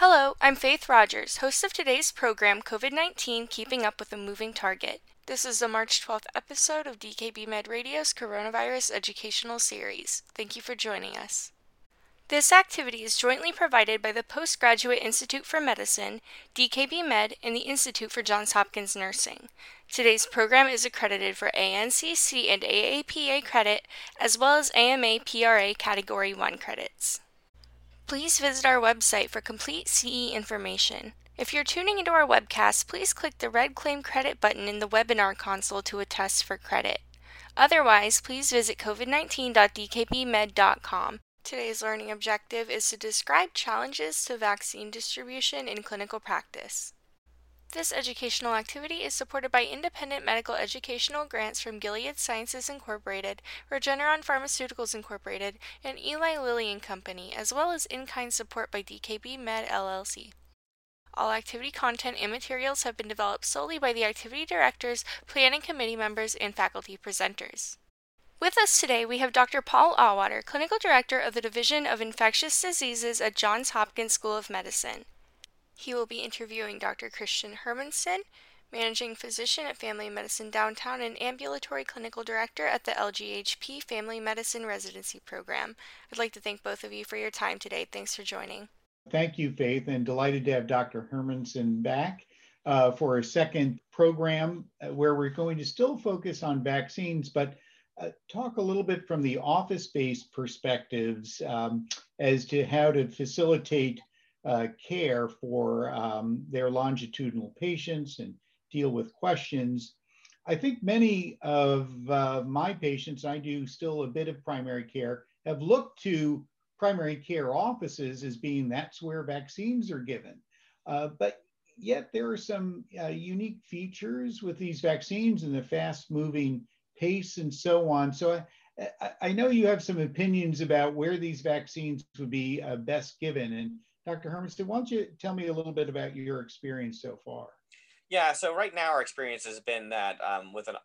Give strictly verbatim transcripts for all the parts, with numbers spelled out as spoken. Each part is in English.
Hello, I'm Faith Rogers, host of today's program, COVID nineteen Keeping Up with a Moving Target. This is the March twelfth episode of D K B Med Radio's Coronavirus Educational Series. Thank you for joining us. This activity is jointly provided by the Postgraduate Institute for Medicine, D K B Med, and the Institute for Johns Hopkins Nursing. Today's program is accredited for A N C C and A A P A credit, as well as A M A P R A Category one credits. Please visit our website for complete C E information. If you're tuning into our webcast, please click the red Claim Credit button in the webinar console to attest for credit. Otherwise, please visit covid nineteen dot d k b med dot com. Today's learning objective is to describe challenges to vaccine distribution in clinical practice. This educational activity is supported by independent medical educational grants from Gilead Sciences Incorporated, Regeneron Pharmaceuticals Incorporated, and Eli Lilly and Company, as well as in-kind support by D K B Med L L C. All activity content and materials have been developed solely by the activity directors, planning committee members, and faculty presenters. With us today, we have Doctor Paul Awater, Clinical Director of the Division of Infectious Diseases at Johns Hopkins School of Medicine. He will be interviewing Doctor Christian Hermanson, Managing Physician at Family Medicine Downtown and Ambulatory Clinical Director at the L G H P Family Medicine Residency Program. I'd like to thank both of you for your time today. Thanks for joining. Thank you, Faith, and delighted to have Doctor Hermanson back uh, for a second program where we're going to still focus on vaccines, but uh, talk a little bit from the office-based perspectives um, as to how to facilitate Uh, care for um, their longitudinal patients and deal with questions. I think many of uh, my patients, I do still a bit of primary care, have looked to primary care offices as being that's where vaccines are given. Uh, but yet there are some uh, unique features with these vaccines and the fast moving pace and so on. So I, I know you have some opinions about where these vaccines would be uh, best given. And Doctor Hermanson, why don't you tell me a little bit about your experience so far? Yeah, so right now our experience has been that um, with an,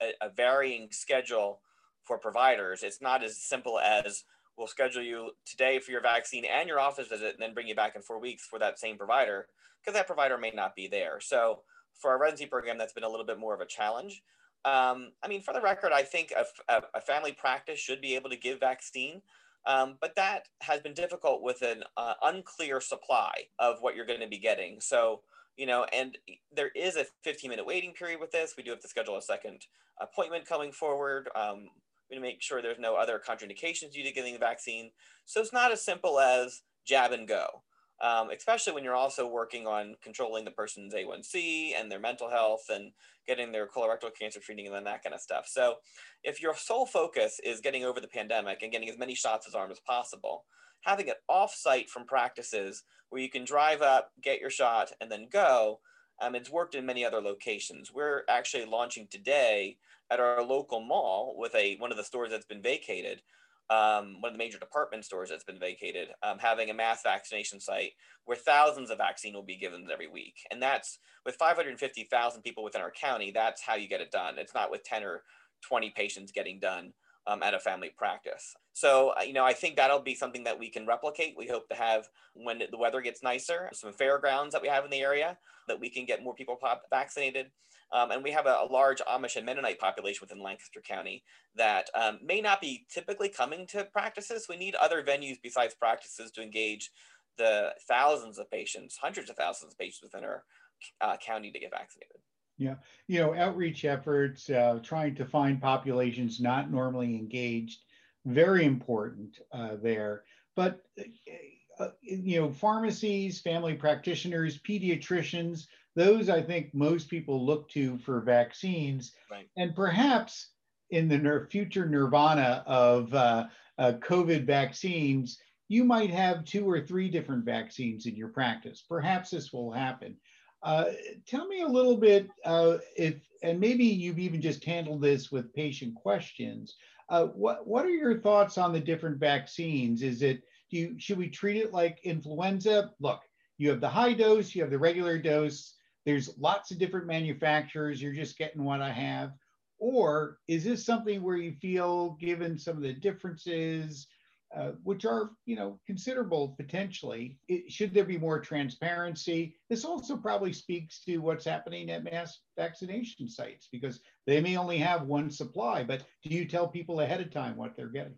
a, a varying schedule for providers, it's not as simple as we'll schedule you today for your vaccine and your office visit and then bring you back in four weeks for that same provider, because that provider may not be there. So for our residency program, that's been a little bit more of a challenge. Um, I mean, for the record, I think a, a family practice should be able to give vaccine. Um, but that has been difficult with an uh, unclear supply of what you're going to be getting. So, you know, and there is a fifteen minute waiting period with this. We do have to schedule a second appointment coming forward. Um, we make sure there's no other contraindications due to getting the vaccine. So it's not as simple as jab and go, um, especially when you're also working on controlling the person's A one C and their mental health and getting their colorectal cancer treating and then that kind of stuff. So if your sole focus is getting over the pandemic and getting as many shots as arm as possible, having it off-site from practices where you can drive up, get your shot, and then go, um, it's worked in many other locations. We're actually launching today at our local mall with a one of the stores that's been vacated, um, one of the major department stores that's been vacated, um, having a mass vaccination site where thousands of vaccine will be given every week. And that's with five hundred fifty thousand people within our county, that's how you get it done. It's not with ten or twenty patients getting done um, at a family practice. So, you know, I think that'll be something that we can replicate. We hope to have, when the weather gets nicer, some fairgrounds that we have in the area that we can get more people pop- vaccinated. Um, and we have a, a large Amish and Mennonite population within Lancaster County that um, may not be typically coming to practices. We need other venues besides practices to engage the thousands of patients, hundreds of thousands of patients within our uh, county to get vaccinated. Yeah, you know, outreach efforts, uh, trying to find populations not normally engaged, very important uh, there. But, uh, you know, pharmacies, family practitioners, pediatricians, those I think most people look to for vaccines, right. And perhaps in the ner- future nirvana of uh, uh, COVID vaccines, you might have two or three different vaccines in your practice. Perhaps this will happen. Uh, tell me a little bit uh, if, and maybe you've even just handled this with patient questions. Uh, what what are your thoughts on the different vaccines? Is it do you, should we treat it like influenza? Look, you have the high dose, you have the regular dose. There's lots of different manufacturers. You're just getting what I have. Or is this something where you feel, given some of the differences, uh, which are, you know, considerable potentially. It, should there be more transparency? This also probably speaks to what's happening at mass vaccination sites, because they may only have one supply, but do you tell people ahead of time what they're getting?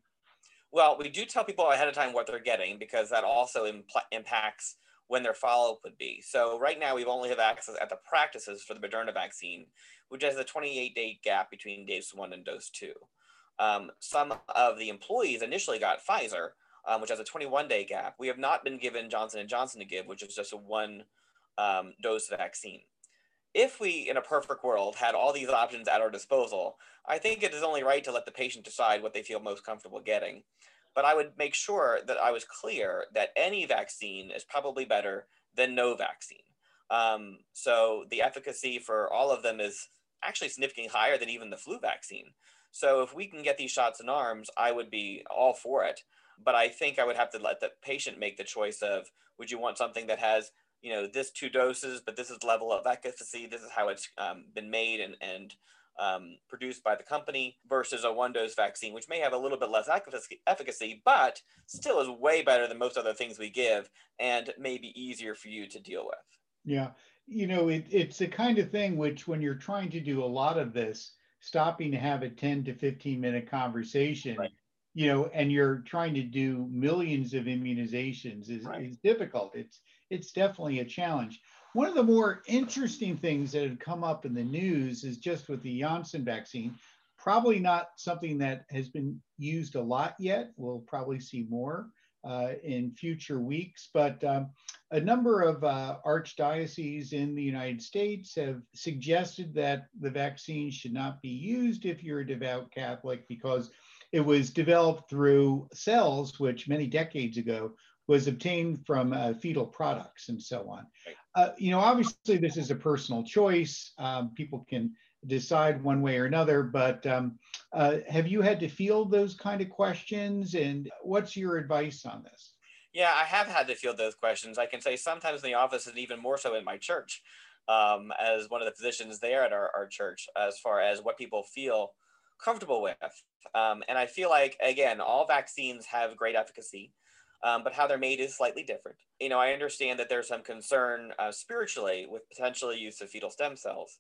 Well, we do tell people ahead of time what they're getting, because that also impl- impacts when their follow-up would be. So right now we only have access at the practices for the Moderna vaccine, which has a twenty-eight day gap between dose one and dose two. Um, some of the employees initially got Pfizer, um, which has a twenty-one day gap. We have not been given Johnson and Johnson to give, which is just a one um, dose vaccine. If we, in a perfect world, had all these options at our disposal, I think it is only right to let the patient decide what they feel most comfortable getting. But I would make sure that I was clear that any vaccine is probably better than no vaccine. Um, so the efficacy for all of them is actually significantly higher than even the flu vaccine. So if we can get these shots in arms, I would be all for it. But I think I would have to let the patient make the choice of, would you want something that has, you know, this two doses, but this is level of efficacy, this is how it's um, been made and, and um, produced by the company, versus a one-dose vaccine, which may have a little bit less efficacy, but still is way better than most other things we give and maybe easier for you to deal with. Yeah, you know, it, it's the kind of thing which, when you're trying to do a lot of this, stopping to have a ten to fifteen minute conversation, right, you know, and you're trying to do millions of immunizations is, right, is difficult. It's it's definitely a challenge. One of the more interesting things that have come up in the news is just with the Janssen vaccine, probably not something that has been used a lot yet. We'll probably see more uh, in future weeks, but um, a number of uh, archdioceses in the United States have suggested that the vaccine should not be used if you're a devout Catholic, because it was developed through cells, which many decades ago was obtained from uh, fetal products and so on. Right. Uh, you know, obviously this is a personal choice. Um, people can decide one way or another, but um, uh, have you had to field those kind of questions, and what's your advice on this? Yeah, I have had to field those questions. I can say sometimes in the office, and even more so in my church, um, as one of the physicians there at our, our church, as far as what people feel comfortable with. Um, and I feel like, again, all vaccines have great efficacy, um, but how they're made is slightly different. You know, I understand that there's some concern uh, spiritually with potential use of fetal stem cells.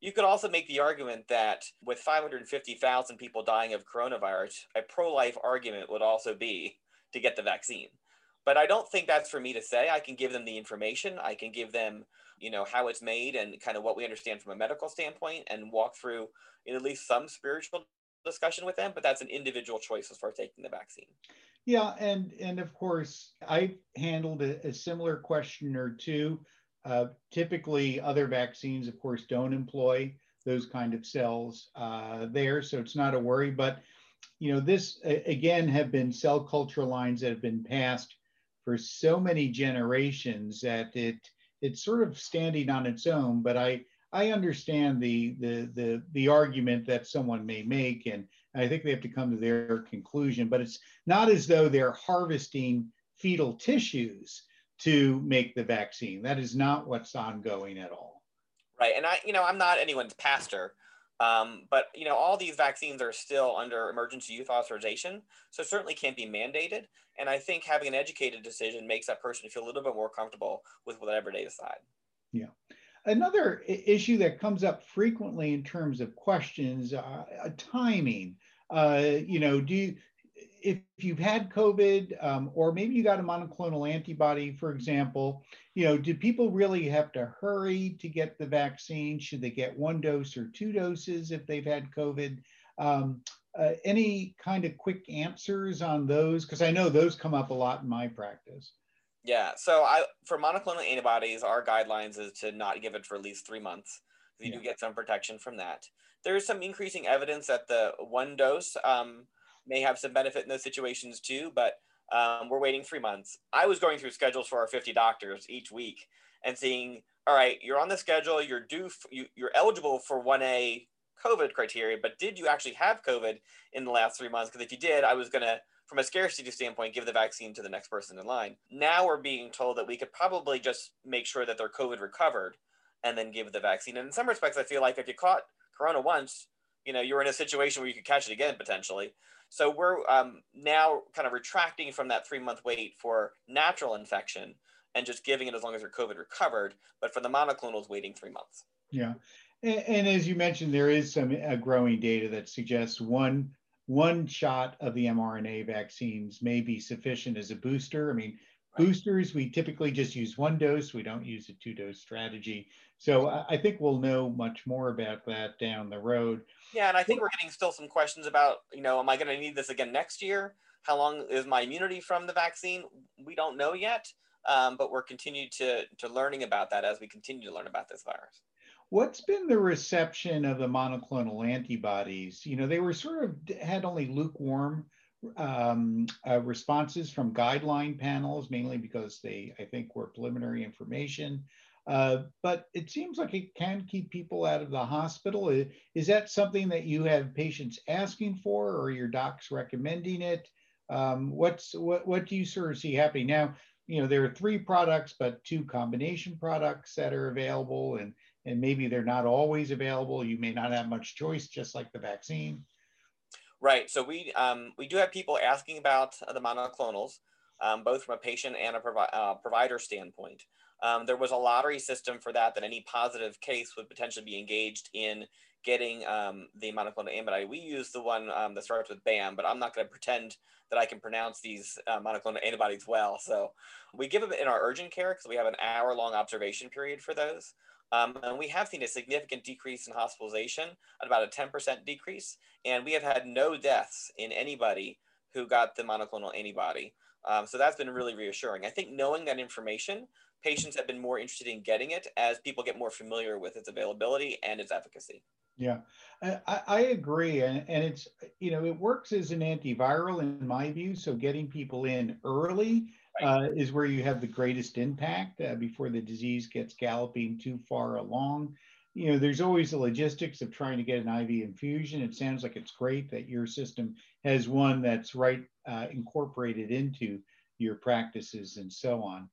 You could also make the argument that with five hundred fifty thousand people dying of coronavirus, a pro-life argument would also be to get the vaccine. But I don't think that's for me to say. I can give them the information. I can give them, you know, how it's made and kind of what we understand from a medical standpoint, and walk through in at least some spiritual discussion with them. But that's an individual choice as far as taking the vaccine. Yeah. And, and of course, I handled a, a similar question or two. Uh, typically, other vaccines, of course, don't employ those kind of cells uh, there. So it's not a worry. But, you know, this, again, have been cell culture lines that have been passed for so many generations that it it's sort of standing on its own. But I I understand the the the the argument that someone may make, and I think they have to come to their conclusion. But it's not as though they're harvesting fetal tissues to make the vaccine. That is not what's ongoing at all. Right, and I you know I'm not anyone's pastor. Um, but, you know, all these vaccines are still under emergency youth authorization, so certainly can't be mandated. And I think having an educated decision makes that person feel a little bit more comfortable with whatever they decide. Yeah. Another issue that comes up frequently in terms of questions, uh, timing. Uh, you know, do you, if you've had COVID um, or maybe you got a monoclonal antibody, for example, you know, do people really have to hurry to get the vaccine? Should they get one dose or two doses if they've had COVID? Um, uh, any kind of quick answers on those? Because I know those come up a lot in my practice. Yeah. So I, for monoclonal antibodies, our guidelines is to not give it for at least three months. You yeah. do get some protection from that. There's some increasing evidence that the one dose um, may have some benefit in those situations too, but um, we're waiting three months. I was going through schedules for our fifty doctors each week and seeing, all right, you're on the schedule, you're due, f- you, you're eligible for one A COVID criteria, but did you actually have COVID in the last three months? Because if you did, I was going to, from a scarcity standpoint, give the vaccine to the next person in line. Now we're being told that we could probably just make sure that they're COVID recovered and then give the vaccine. And in some respects, I feel like if you caught Corona once, you know, you're in a situation where you could catch it again potentially. So we're um, now kind of retracting from that three-month wait for natural infection and just giving it as long as you're COVID recovered. But for the monoclonals, waiting three months. Yeah. And, and as you mentioned, there is some uh, growing data that suggests one, one shot of the mRNA vaccines may be sufficient as a booster. I mean, right. Boosters, we typically just use one dose. We don't use a two-dose strategy. So I, I think we'll know much more about that down the road. Yeah, and I think we're getting still some questions about, you know, am I going to need this again next year? How long is my immunity from the vaccine? We don't know yet, um, but we're continuing to, to learning about that as we continue to learn about this virus. What's been the reception of the monoclonal antibodies? You know, they were sort of had only lukewarm um, uh, responses from guideline panels, mainly because they, I think, were preliminary information. Uh, but it seems like it can keep people out of the hospital. Is, is that something that you have patients asking for, or your docs recommending it? Um, what's what, what do you sort of see happening now? You know, there are three products, but two combination products that are available, and and maybe they're not always available. You may not have much choice, just like the vaccine. Right, so we, um, we do have people asking about the monoclonals, um, both from a patient and a provi uh, provider standpoint. Um, there was a lottery system for that, that any positive case would potentially be engaged in getting um, the monoclonal antibody. We use the one um, that starts with BAM, but I'm not gonna pretend that I can pronounce these uh, monoclonal antibodies well. So we give them in our urgent care because we have an hour long observation period for those. Um, and we have seen a significant decrease in hospitalization, at about a ten percent decrease. And we have had no deaths in anybody who got the monoclonal antibody. Um, so that's been really reassuring. I think knowing that information, patients have been more interested in getting it as people get more familiar with its availability and its efficacy. Yeah, I, I agree. And, and it's, you know, it works as an antiviral in my view. So getting people in early Uh, is where you have the greatest impact uh, before the disease gets galloping too far along. You know, there's always the logistics of trying to get an I V infusion. It sounds like it's great that your system has one that's right uh, incorporated into your practices and so on.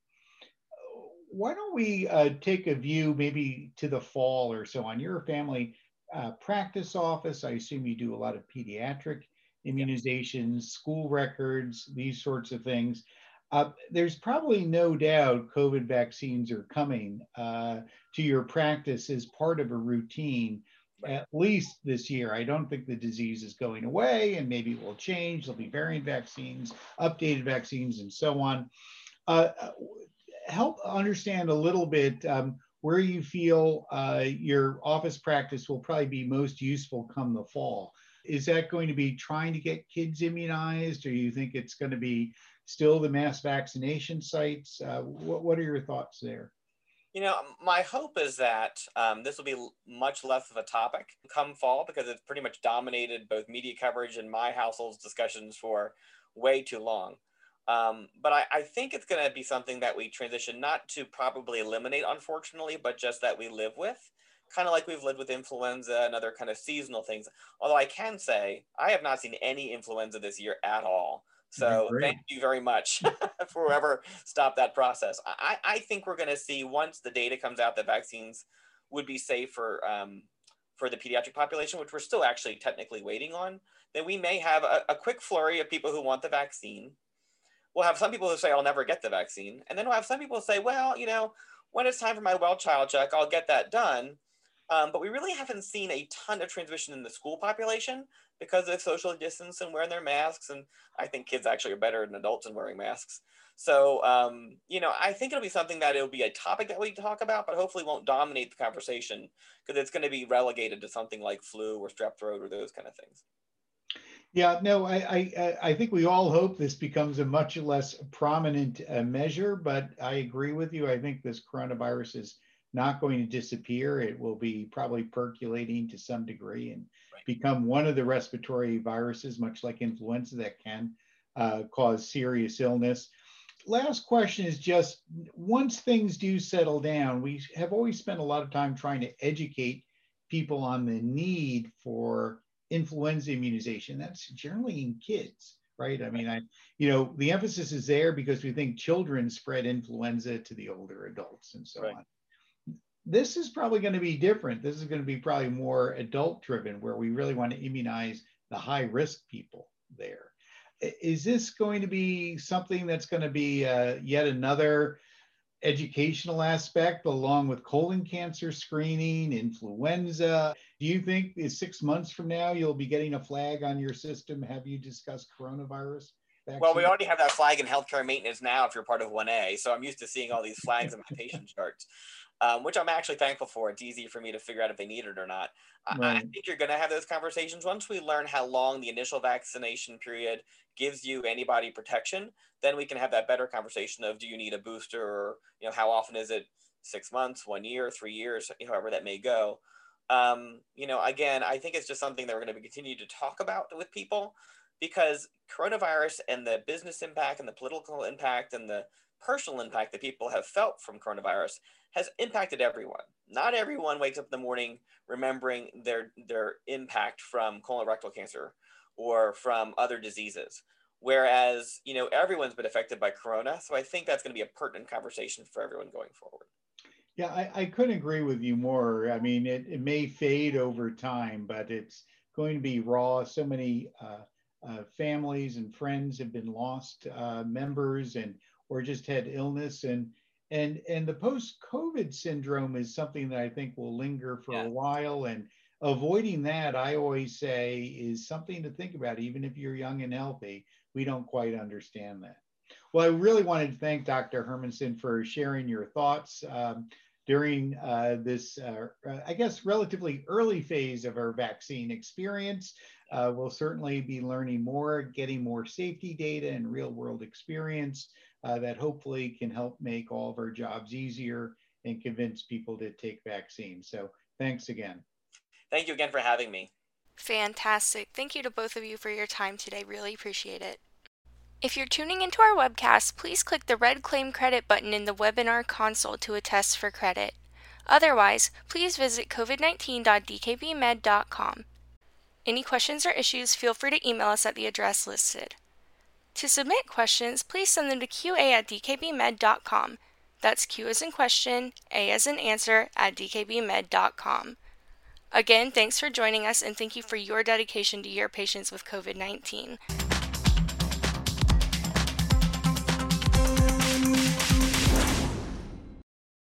Why don't we uh, take a view maybe to the fall or so on your family uh, practice office? I assume you do a lot of pediatric immunizations, yeah. School records, these sorts of things. Uh, there's probably no doubt COVID vaccines are coming uh, to your practice as part of a routine, at least this year. I don't think the disease is going away, and maybe it will change. There'll be variant vaccines, updated vaccines, and so on. Uh, help understand a little bit um, where you feel uh, your office practice will probably be most useful come the fall. Is that going to be trying to get kids immunized, or you think it's going to be still the mass vaccination sites? Uh, what, what are your thoughts there? You know, my hope is that um, this will be much less of a topic come fall, because it's pretty much dominated both media coverage and my household's discussions for way too long. Um, but I, I think it's going to be something that we transition not to probably eliminate, unfortunately, but just that we live with, kind of like we've lived with influenza and other kind of seasonal things. Although I can say I have not seen any influenza this year at all. So thank you very much for whoever stopped that process. I, I think we're going to see, once the data comes out, that vaccines would be safe for, um, for the pediatric population, which we're still actually technically waiting on, then we may have a, a quick flurry of people who want the vaccine. We'll have some people who say, I'll never get the vaccine. And then we'll have some people say, well, you know, when it's time for my well child check, I'll get that done. Um, but we really haven't seen a ton of transmission in the school population because of social distance and wearing their masks. And I think kids actually are better than adults in wearing masks. So, um, you know, I think it'll be something that it'll be a topic that we talk about, but hopefully won't dominate the conversation, because it's going to be relegated to something like flu or strep throat or those kind of things. Yeah, no, I, I, I think we all hope this becomes a much less prominent uh, measure, but I agree with you. I think this coronavirus is not going to disappear. It will be probably percolating to some degree and right. become one of the respiratory viruses, much like influenza, that can uh, cause serious illness. Last question is just, once things do settle down, we have always spent a lot of time trying to educate people on the need for influenza immunization. That's generally in kids, right? I mean, I, you know, the emphasis is there because we think children spread influenza to the older adults and so right. on. This is probably going to be different. This is going to be probably more adult driven, where we really want to immunize the high risk people there. Is this going to be something that's going to be uh, yet another educational aspect along with colon cancer screening, influenza? Do you think six months from now you'll be getting a flag on your system? Have you discussed coronavirus? Well, we already have that flag in healthcare maintenance now if you're part of one A. So I'm used to seeing all these flags in my patient charts, um, which I'm actually thankful for. It's easy for me to figure out if they need it or not. Right. I think you're going to have those conversations once we learn how long the initial vaccination period gives you antibody protection. Then we can have that better conversation of, do you need a booster, or, you know, how often is it? Six months, one year, three years, however that may go. Um, you know, again, I think it's just something that we're going to continue to talk about with people, because coronavirus and the business impact and the political impact and the personal impact that people have felt from coronavirus has impacted everyone. Not everyone wakes up in the morning remembering their, their impact from colorectal cancer or from other diseases. Whereas, you know, everyone's been affected by corona. So I think that's going to be a pertinent conversation for everyone going forward. Yeah, I, I couldn't agree with you more. I mean, it, it may fade over time, but it's going to be raw. So many uh, Uh, families and friends have been lost, uh, members, and or just had illness, and and and the post-COVID syndrome is something that I think will linger for yeah. a while. And avoiding that, I always say, is something to think about, even if you're young and healthy. We don't quite understand that. Well, I really wanted to thank Doctor Hermanson for sharing your thoughts um, during uh, this, uh, I guess, relatively early phase of our vaccine experience. Uh, we'll certainly be learning more, getting more safety data and real world experience uh, that hopefully can help make all of our jobs easier and convince people to take vaccines. So thanks again. Thank you again for having me. Fantastic. Thank you to both of you for your time today. Really appreciate it. If you're tuning into our webcast, please click the red Claim Credit button in the webinar console to attest for credit. Otherwise, please visit covid nineteen dot d k b med dot com. Any questions or issues, feel free to email us at the address listed. To submit questions, please send them to q a at d k b med dot com. That's Q as in question, A as in answer, at d k b med dot com. Again, thanks for joining us, and thank you for your dedication to your patients with covid nineteen.